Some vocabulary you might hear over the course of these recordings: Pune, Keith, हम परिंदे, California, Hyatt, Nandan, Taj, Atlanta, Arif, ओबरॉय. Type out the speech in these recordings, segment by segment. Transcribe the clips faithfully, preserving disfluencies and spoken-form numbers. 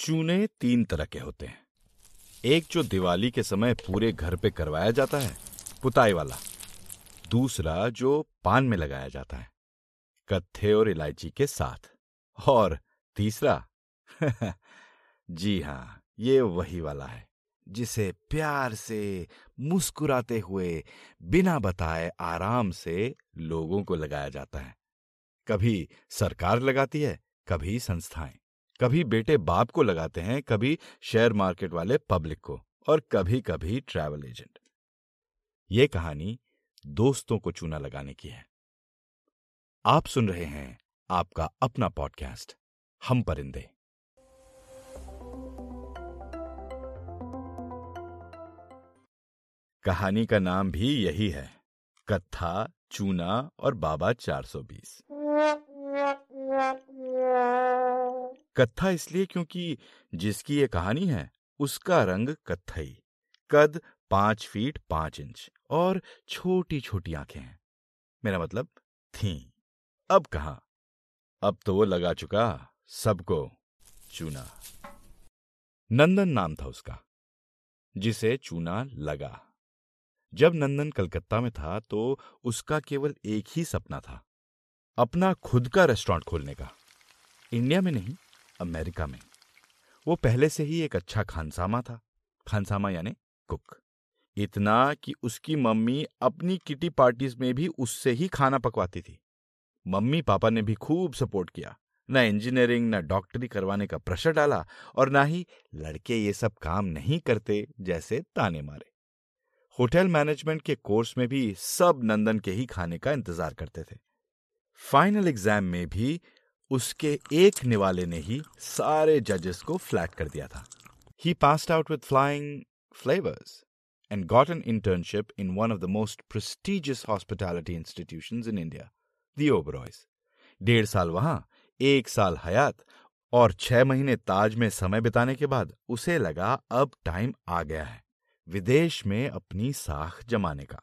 चूने तीन तरह के होते हैं। एक जो दिवाली के समय पूरे घर पे करवाया जाता है, पुताई वाला। दूसरा जो पान में लगाया जाता है, कत्थे और इलायची के साथ। और तीसरा जी हाँ, ये वही वाला है जिसे प्यार से मुस्कुराते हुए बिना बताए आराम से लोगों को लगाया जाता है। कभी सरकार लगाती है, कभी संस्थाएं, कभी बेटे बाप को लगाते हैं, कभी शेयर मार्केट वाले पब्लिक को, और कभी कभी ट्रैवल एजेंट। ये कहानी दोस्तों को चूना लगाने की है। आप सुन रहे हैं आपका अपना पॉडकास्ट हम परिंदे। कहानी का नाम भी यही है, कत्था, चूना और बाबा चार सौ बीस। कत्था इसलिए क्योंकि जिसकी ये कहानी है उसका रंग कत्थई, कद पांच फीट पांच इंच और छोटी छोटी आंखें हैं। मेरा मतलब थी, अब कहाँ, अब तो वो लगा चुका सबको चूना। नंदन नाम था उसका, जिसे चूना लगा। जब नंदन कलकत्ता में था तो उसका केवल एक ही सपना था, अपना खुद का रेस्टोरेंट खोलने का। इंडिया में नहीं, अमेरिका में। वो पहले से ही एक अच्छा खानसामा था, खानसामा यानी कुक, इतना कि उसकी मम्मी अपनी किटी पार्टीज में भी उससे ही खाना पकवाती थी। मम्मी पापा ने भी खूब सपोर्ट किया, ना इंजीनियरिंग ना डॉक्टरी करवाने का प्रेशर डाला, और ना ही लड़के ये सब काम नहीं करते जैसे ताने मारे। होटल मैनेजमेंट के कोर्स में भी सब नंदन के ही खाने का इंतजार करते थे। फाइनल एग्जाम में भी उसके एक निवाले ने ही सारे जजेस को फ्लैट कर दिया था। He passed out with flying flavours and got an internship in one of the most prestigious hospitality institutions in India, the Oberois. डेढ़ साल वहां, एक साल हयात और छह महीने ताज में समय बिताने के बाद उसे लगा अब टाइम आ गया है विदेश में अपनी साख जमाने का।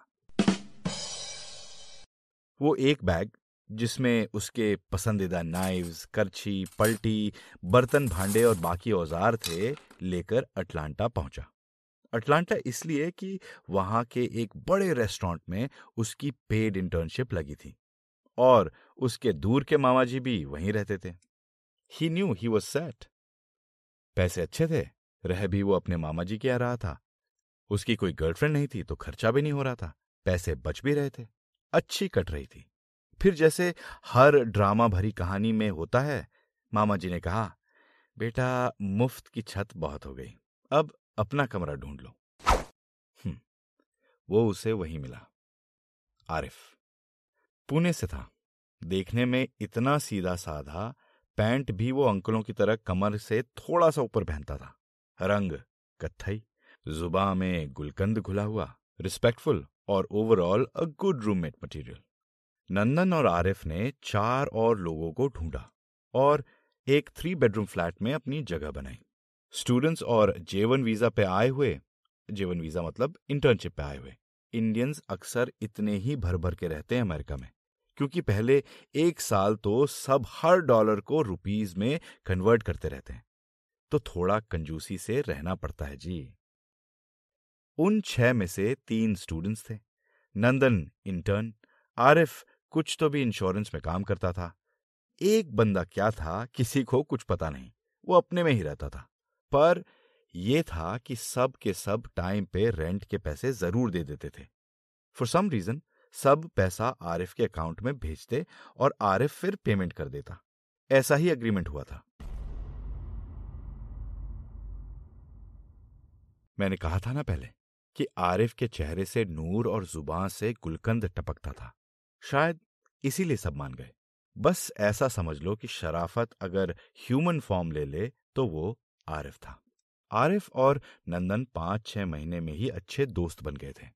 वो एक बैग जिसमें उसके पसंदीदा नाइव्स, करछी, पलटी, बर्तन, भांडे और बाकी औजार थे, लेकर अटलांटा पहुंचा। अटलांटा इसलिए कि वहां के एक बड़े रेस्टोरेंट में उसकी पेड इंटर्नशिप लगी थी, और उसके दूर के मामा जी भी वहीं रहते थे। He knew he was set. पैसे अच्छे थे, रह भी वो अपने मामा जी के यहाँ रहा था। उसकी कोई गर्लफ्रेंड नहीं थी तो खर्चा भी नहीं हो रहा था, पैसे बच भी रहे थे, अच्छी कट रही थी। फिर जैसे हर ड्रामा भरी कहानी में होता है, मामा जी ने कहा, बेटा मुफ्त की छत बहुत हो गई, अब अपना कमरा ढूंढ लो। हम्म, वो उसे वहीं मिला। आरिफ पुणे से था, देखने में इतना सीधा साधा, पैंट भी वो अंकलों की तरह कमर से थोड़ा सा ऊपर पहनता था, रंग कत्थई, जुबा में गुलकंद घुला हुआ, रिस्पेक्टफुल और overall a good roommate material. Nandan और आरिफ ने चार और लोगों को ढूंढा और एक थ्री बेडरूम फ्लैट में अपनी जगह बनाई। स्टूडेंट्स और जेवन वीजा पे आए हुए, जेवन वीजा मतलब इंटर्नशिप पे आए हुए इंडियंस अक्सर इतने ही भर भर के रहते हैं अमेरिका में, क्योंकि पहले एक साल तो सब हर डॉलर को रुपीज में कन्वर्ट करते रहते हैं, तो थोड़ा कंजूसी से रहना पड़ता है जी। उन छह में से तीन स्टूडेंट्स थे, नंदन इंटर्न, आरिफ कुछ तो भी इंश्योरेंस में काम करता था, एक बंदा क्या था किसी को कुछ पता नहीं, वो अपने में ही रहता था। पर यह था कि सब के सब टाइम पे रेंट के पैसे जरूर दे देते थे। फॉर सम रीजन सब पैसा आरिफ के अकाउंट में भेजते और आरिफ फिर पेमेंट कर देता, ऐसा ही एग्रीमेंट हुआ था। मैंने कहा था ना पहले कि आरिफ के चेहरे से नूर और जुबान से गुलकंद टपकता था, शायद इसीलिए सब मान गए। बस ऐसा समझ लो कि शराफत अगर ह्यूमन फॉर्म ले ले तो वो आरिफ था। आरिफ और नंदन पांच छह महीने में ही अच्छे दोस्त बन गए थे,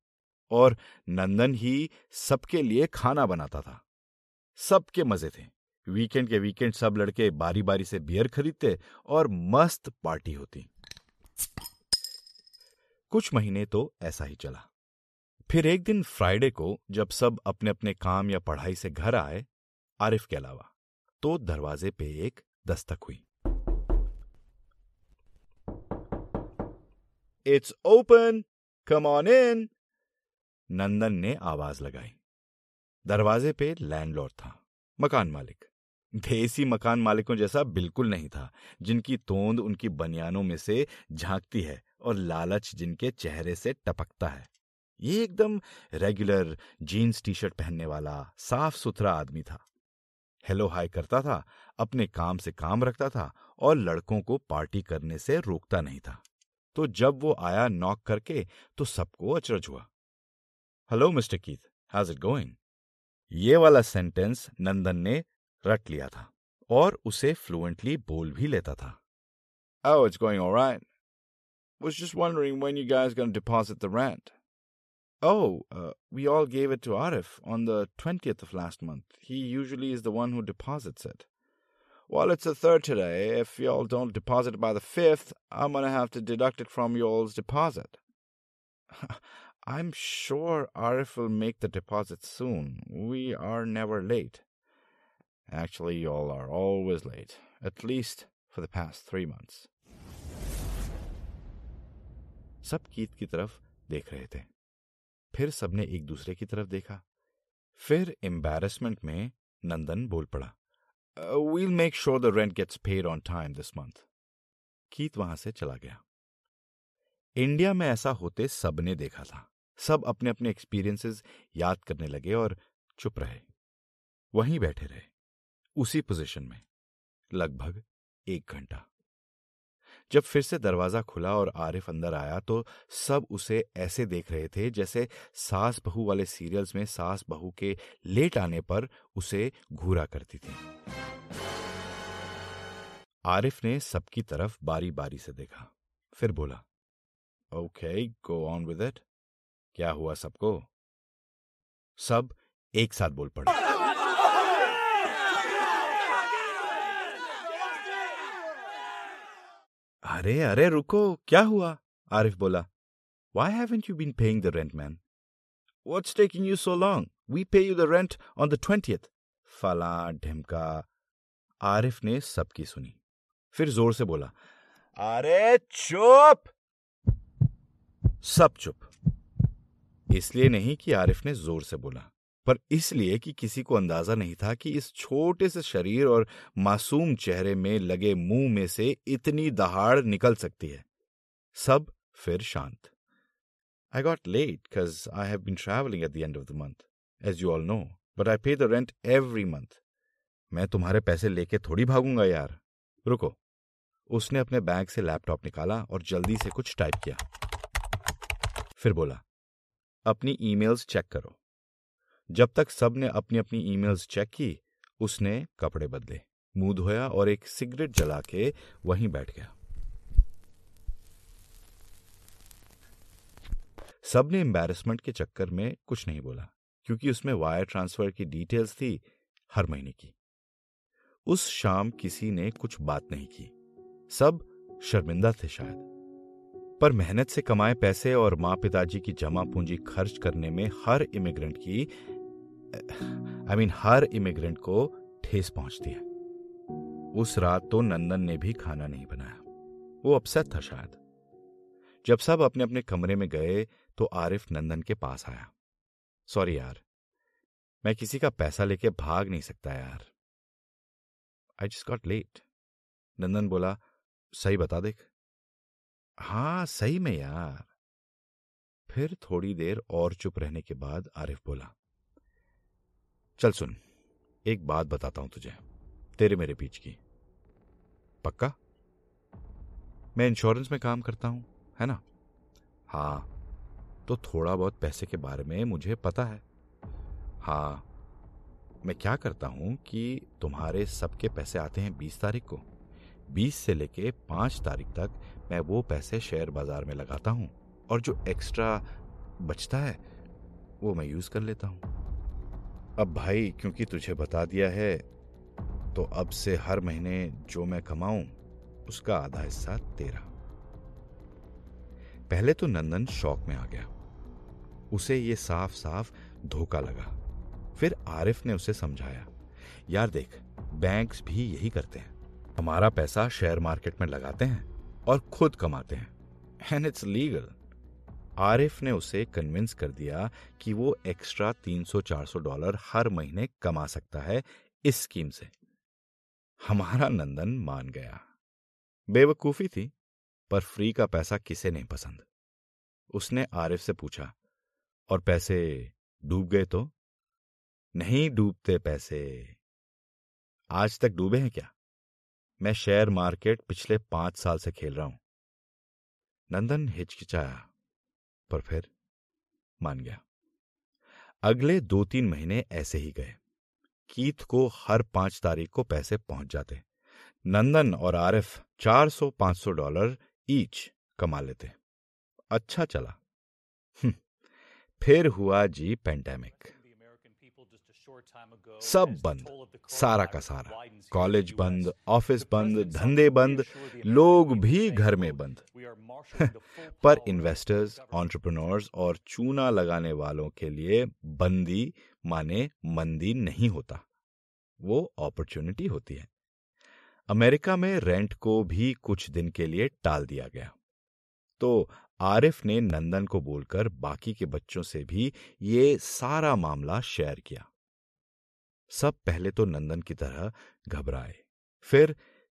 और नंदन ही सबके लिए खाना बनाता था। सबके मजे थे, वीकेंड के वीकेंड सब लड़के बारी बारी से बियर खरीदते और मस्त पार्टी होती। कुछ महीने तो ऐसा ही चला। फिर एक दिन फ्राइडे को जब सब अपने अपने काम या पढ़ाई से घर आए, आरिफ के अलावा, तो दरवाजे पे एक दस्तक हुई। It's open, come on in. Nandan ने आवाज लगाई। दरवाजे पे लैंडलॉर्ड था, मकान मालिक। देसी मकान मालिकों जैसा बिल्कुल नहीं था, जिनकी तोंद उनकी बनियानों में से झांकती है और लालच जिनके चेहरे से टपकता है। ये एकदम रेगुलर जीन्स टी शर्ट पहनने वाला साफ सुथरा आदमी था। हेलो हाय करता था, अपने काम से काम रखता था और लड़कों को पार्टी करने से रोकता नहीं था। तो जब वो आया नॉक करके तो सबको अचरज हुआ। Hello mister Keith, how it going? ये वाला सेंटेंस नंदन ने रट लिया था और उसे फ्लुएंटली बोल भी लेता था। Oh, it's going all right. Was just wondering when you guys gonna deposit the rent. Oh, uh, we all gave it to Arif on the twentieth of last month. He usually is the one who deposits it. Well, it's the third today. If y'all don't deposit it by the fifth, I'm gonna have to deduct it from y'all's deposit. I'm sure Arif will make the deposit soon. We are never late. Actually, y'all are always late, at least for the past three months. सब Keith की तरफ देख रहे थे। फिर सबने एक दूसरे की तरफ देखा। फिर एम्बैरसमेंट में नंदन बोल पड़ा, We'll make sure the rent gets paid on time this month. Keith वहां से चला गया। इंडिया में ऐसा होते सबने देखा था। सब अपने अपने एक्सपीरियंसेस याद करने लगे और चुप रहे, वहीं बैठे रहे, उसी पोजीशन में लगभग एक घंटा। जब फिर से दरवाजा खुला और आरिफ अंदर आया तो सब उसे ऐसे देख रहे थे जैसे सास बहू वाले सीरियल्स में सास बहू के लेट आने पर उसे घूरा करती थी। आरिफ ने सबकी तरफ बारी बारी से देखा, फिर बोला, okay, go on with it. क्या हुआ सबको? सब एक साथ बोल पड़े। अरे अरे रुको, क्या हुआ? आरिफ बोला, Why haven't you been paying the rent, man? What's taking you so long? We pay you the rent on the twentieth. फला ढिमका। आरिफ ने सबकी सुनी, फिर जोर से बोला, अरे चुप। सब चुप। इसलिए नहीं कि आरिफ ने जोर से बोला, पर इसलिए कि किसी को अंदाजा नहीं था कि इस छोटे से शरीर और मासूम चेहरे में लगे मुंह में से इतनी दहाड़ निकल सकती है। सब फिर शांत। I got late because I have been travelling at the end of the month, as you all know, but I pay the rent every month. मैं तुम्हारे पैसे लेके थोड़ी भागूंगा यार, रुको। उसने अपने बैग से लैपटॉप निकाला और जल्दी से कुछ टाइप किया, फिर बोला, अपनी ईमेल्स चेक करो। जब तक सब ने अपनी अपनी ईमेल्स चेक की, उसने कपड़े बदले, मुंह धोया और एक सिगरेट जला के वहीं बैठ गया। सब ने एम्बैरसमेंट के चक्कर में कुछ नहीं बोला, क्योंकि उसमें वायर ट्रांसफर की डिटेल्स थी हर महीने की। उस शाम किसी ने कुछ बात नहीं की, सब शर्मिंदा थे शायद, पर मेहनत से कमाए पैसे और माँ पिताजी की जमा पूंजी खर्च करने में हर इमिग्रेंट की आई मीन हर इमिग्रेंट को ठेस पहुंचती है। उस रात तो नंदन ने भी खाना नहीं बनाया, वो अपसेट था शायद। जब सब अपने अपने कमरे में गए तो आरिफ नंदन के पास आया। सॉरी यार, मैं किसी का पैसा लेके भाग नहीं सकता यार, I just got late. Nandan बोला, सही बता देख। हाँ सही में यार। फिर थोड़ी देर और चुप रहने के बाद आरिफ बोला, चल सुन, एक बात बताता हूं तुझे, तेरे मेरे बीच की। पक्का? मैं इंश्योरेंस में काम करता हूं, है ना? हाँ, तो थोड़ा बहुत पैसे के बारे में मुझे पता है। हाँ, मैं क्या करता हूं कि तुम्हारे सबके पैसे आते हैं बीस तारीख को। बीस से लेके पाँच तारीख तक मैं वो पैसे शेयर बाज़ार में लगाता हूँ और जो एक्स्ट्रा बचता है वो मैं यूज़ कर लेता हूँ। अब भाई, क्योंकि तुझे बता दिया है, तो अब से हर महीने जो मैं कमाऊँ उसका आधा हिस्सा तेरा। पहले तो नंदन शौक में आ गया, उसे ये साफ साफ धोखा लगा। फिर आरिफ ने उसे समझाया, यार देख, बैंक्स भी यही करते हैं, हमारा पैसा शेयर मार्केट में लगाते हैं और खुद कमाते हैं। And it's legal. आरिफ ने उसे कन्विंस कर दिया कि वो एक्स्ट्रा तीन सौ चार सौ डॉलर हर महीने कमा सकता है इस स्कीम से। हमारा नंदन मान गया। बेवकूफ़ी थी, पर फ्री का पैसा किसे नहीं पसंद। उसने आरिफ से पूछा, और पैसे डूब गए तो? नहीं डूबते पैसे। आज तक डूबे हैं क्या? मैं शेयर मार्केट पिछले पांच साल से खेल रहा हूं। नंदन हिचकिचाया, पर फिर मान गया। अगले दो तीन महीने ऐसे ही गए। कीथ को हर पांच तारीख को पैसे पहुंच जाते। नंदन और आरिफ चार सौ पांच सौ डॉलर ईच कमा लेते। अच्छा चला। फिर हुआ जी पेंडेमिक। सब बंद, सारा का सारा। कॉलेज बंद, ऑफिस बंद, धंधे बंद, लोग भी घर में बंद। पर इन्वेस्टर्स, एंटरप्रेन्योर्स और चूना लगाने वालों के लिए बंदी माने मंदी नहीं होता, वो अपॉर्चुनिटी होती है। अमेरिका में रेंट को भी कुछ दिन के लिए टाल दिया गया। तो आरिफ ने नंदन को बोलकर बाकी के बच्चों से भी ये सारा मामला शेयर किया। सब पहले तो नंदन की तरह घबराए, फिर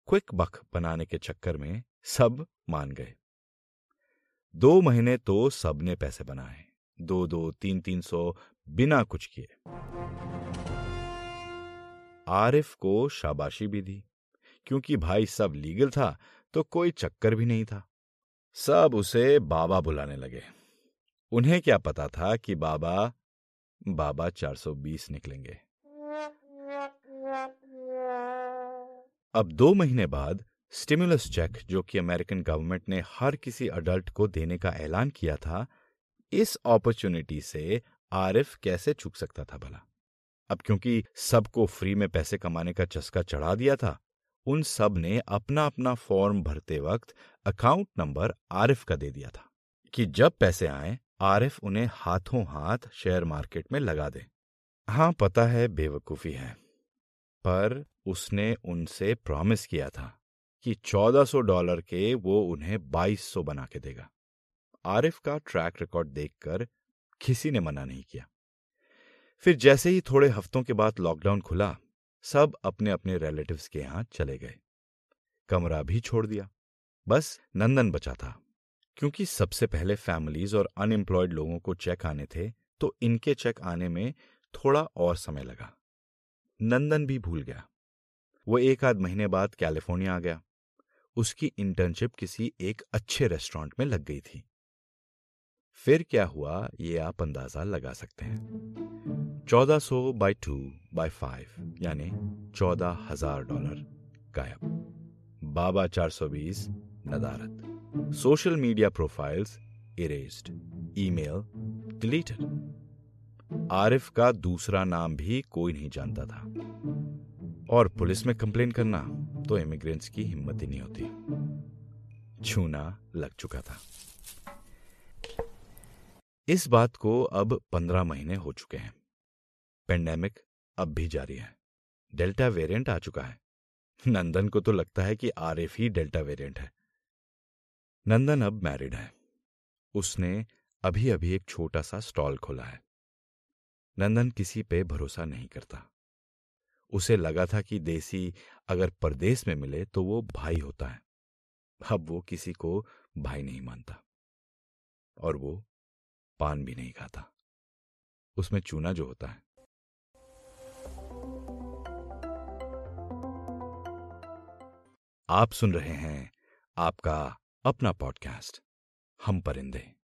क्विक बक बनाने के चक्कर में सब मान गए। दो महीने तो सबने पैसे बनाए, दो दो तीन तीन सौ बिना कुछ किए। आरिफ को शाबाशी भी दी, क्योंकि भाई सब लीगल था तो कोई चक्कर भी नहीं था। सब उसे बाबा बुलाने लगे। उन्हें क्या पता था कि बाबा बाबा चार सौ बीस निकलेंगे। अब दो महीने बाद स्टिमुलस चेक, जो कि अमेरिकन गवर्नमेंट ने हर किसी अडल्ट को देने का ऐलान किया था, इस अपॉर्चुनिटी से आरिफ कैसे चूक सकता था भला? अब क्योंकि सबको फ्री में पैसे कमाने का चस्का चढ़ा दिया था, उन सब ने अपना अपना फॉर्म भरते वक्त अकाउंट नंबर आरिफ का दे दिया था कि जब पैसे आए आरिफ उन्हें हाथों हाथ शेयर मार्केट में लगा दे। हाँ, पता है बेवकूफ़ी है, पर उसने उनसे प्रॉमिस किया था कि चौदह सौ डॉलर के वो उन्हें बाईस सौ बना के देगा। आरिफ का ट्रैक रिकॉर्ड देखकर किसी ने मना नहीं किया। फिर जैसे ही थोड़े हफ्तों के बाद लॉकडाउन खुला, सब अपने अपने रिलेटिव्स के यहाँ चले गए। कमरा भी छोड़ दिया, बस नंदन बचा था। क्योंकि सबसे पहले फैमिलीज और अनएम्प्लॉयड लोगों को चेक आने थे, तो इनके चेक आने में थोड़ा और समय लगा। नंदन भी भूल गया। वो एक आध महीने बाद कैलिफोर्निया आ गया। उसकी इंटर्नशिप किसी एक अच्छे रेस्टोरेंट में लग गई थी। फिर क्या हुआ ये आप अंदाजा लगा सकते हैं। चौदह सौ बाई टू बाई फाइव यानी चौदह हजार डॉलर गायब। बाबा चार सौ बीस नदारत। Social media profiles erased, email deleted. Arif का दूसरा नाम भी कोई नहीं जानता था, और पुलिस में कंप्लेन करना तो इमिग्रेंट्स की हिम्मत ही नहीं होती। छूना लग चुका था। इस बात को अब पंद्रह महीने हो चुके हैं। पेंडेमिक अब भी जारी है। डेल्टा वेरिएंट आ चुका है। नंदन को तो लगता है कि आरिफ ही डेल्टा वेरिएंट है। नंदन अब मैरिड है। उसने अभी अभी एक छोटा सा स्टॉल खोला है। नंदन किसी पे भरोसा नहीं करता। उसे लगा था कि देसी अगर परदेश में मिले तो वो भाई होता है। अब वो किसी को भाई नहीं मानता, और वो पान भी नहीं खाता, उसमें चूना जो होता है। आप सुन रहे हैं आपका अपना पॉडकास्ट हम परिंदे।